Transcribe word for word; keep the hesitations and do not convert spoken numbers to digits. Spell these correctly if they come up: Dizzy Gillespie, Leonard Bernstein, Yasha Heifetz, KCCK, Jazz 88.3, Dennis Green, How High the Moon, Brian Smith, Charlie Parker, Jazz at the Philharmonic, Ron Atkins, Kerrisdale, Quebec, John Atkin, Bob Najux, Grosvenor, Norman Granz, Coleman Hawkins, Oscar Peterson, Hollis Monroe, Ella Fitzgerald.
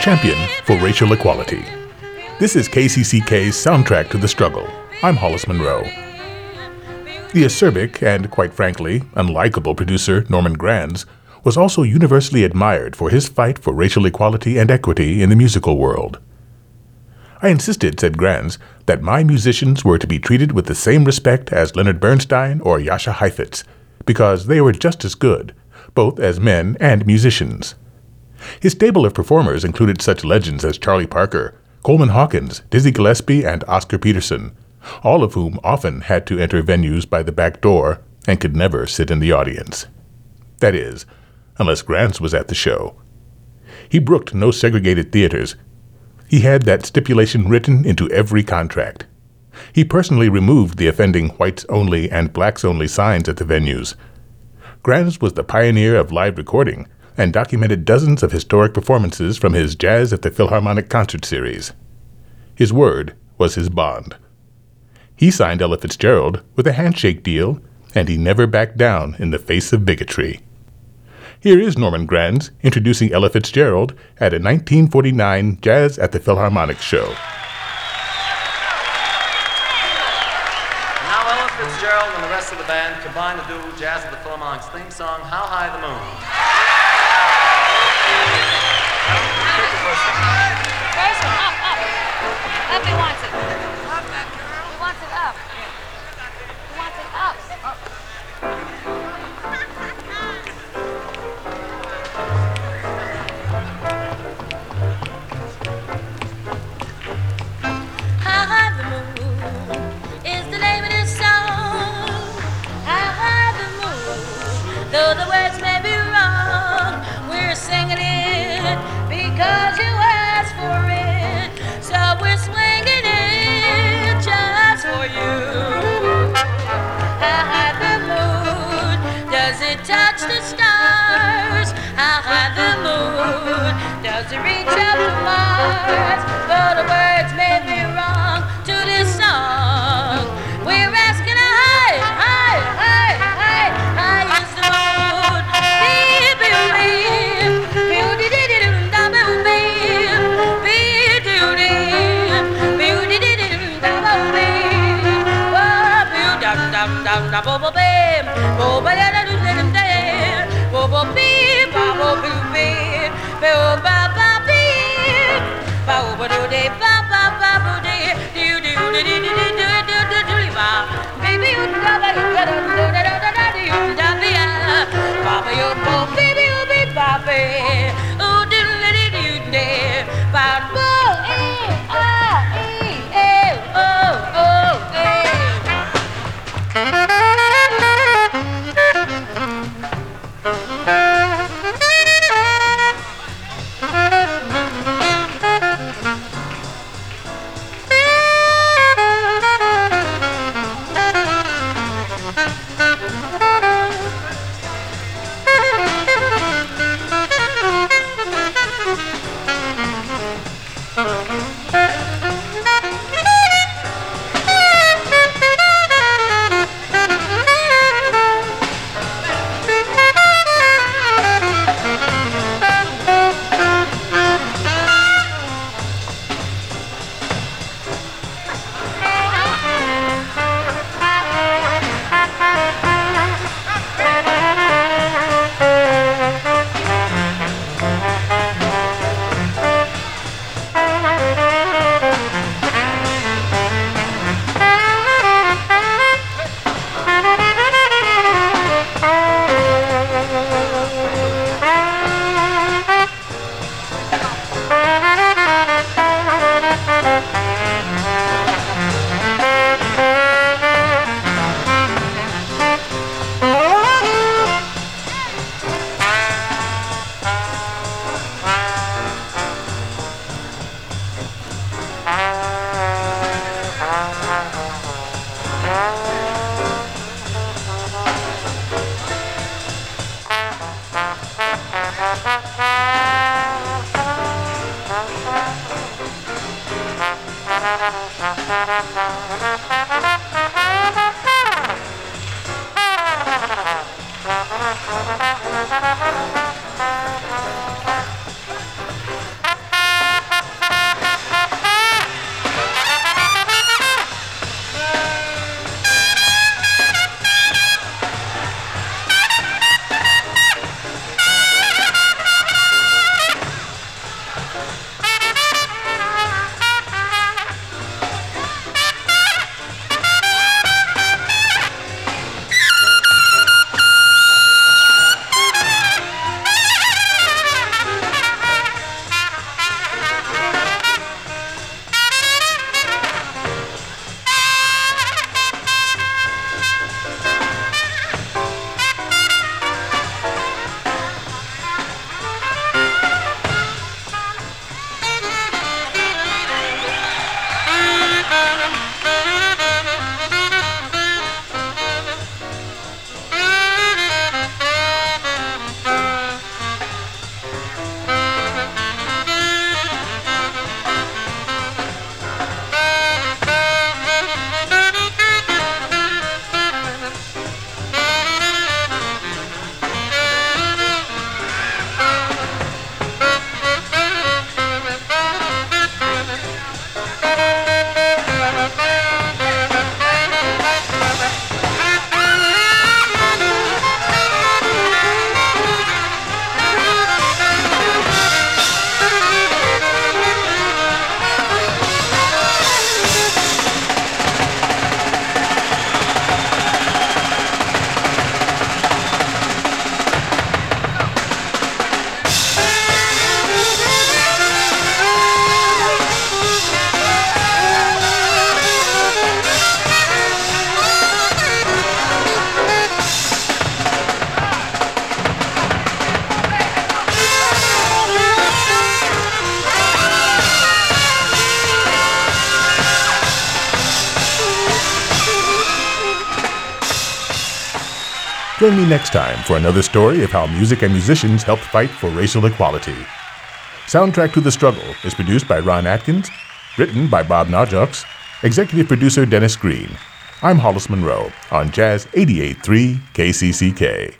champion for racial equality. This is K C C K's Soundtrack to the Struggle. I'm Hollis Monroe. The acerbic and, quite frankly, unlikable producer Norman Granz was also universally admired for his fight for racial equality and equity in the musical world. I insisted, said Granz, that my musicians were to be treated with the same respect as Leonard Bernstein or Yasha Heifetz, because they were just as good, both as men and musicians. His stable of performers included such legends as Charlie Parker, Coleman Hawkins, Dizzy Gillespie, and Oscar Peterson, all of whom often had to enter venues by the back door and could never sit in the audience. That is, unless Granz was at the show. He brooked no segregated theaters. He had that stipulation written into every contract. He personally removed the offending whites-only and blacks-only signs at the venues. Granz was the pioneer of live recording and documented dozens of historic performances from his Jazz at the Philharmonic concert series. His word was his bond. He signed Ella Fitzgerald with a handshake deal, and he never backed down in the face of bigotry. Here is Norman Granz introducing Ella Fitzgerald at a nineteen forty-nine Jazz at the Philharmonic show. Now Ella Fitzgerald and the rest of the band combine to do Jazz at the Philharmonic's theme song, How High the Moon. First one, up, up. Up, he wants it. Up, that girl. He wants it up. He wants it up. Up. How high the moon is the name of this song. How high the moon, though the words may be wrong, we're singing it because you are. We're swinging it just for you. How high the moon, does it touch the stars? How high the moon, does it reach up to Mars? Though the words may be wrong to this song, we're asking a high, high, high, high, high is the moon. Bo bo bim, bo ba da da do da da, bo bo bim, bo bo bim, bo ba ba bim, bo ba do de ba ba ba bo de, do do do do do do do do do ba. Baby you da da da da da da da da you da da, Papa you bo baby you be baby, oh do do do do de, ba bo eh ah eh eh oh oh eh. Join me next time for another story of how music and musicians helped fight for racial equality. Soundtrack to the Struggle is produced by Ron Atkins, written by Bob Najux, executive producer Dennis Green. I'm Hollis Monroe on Jazz eighty-eight point three K C C K.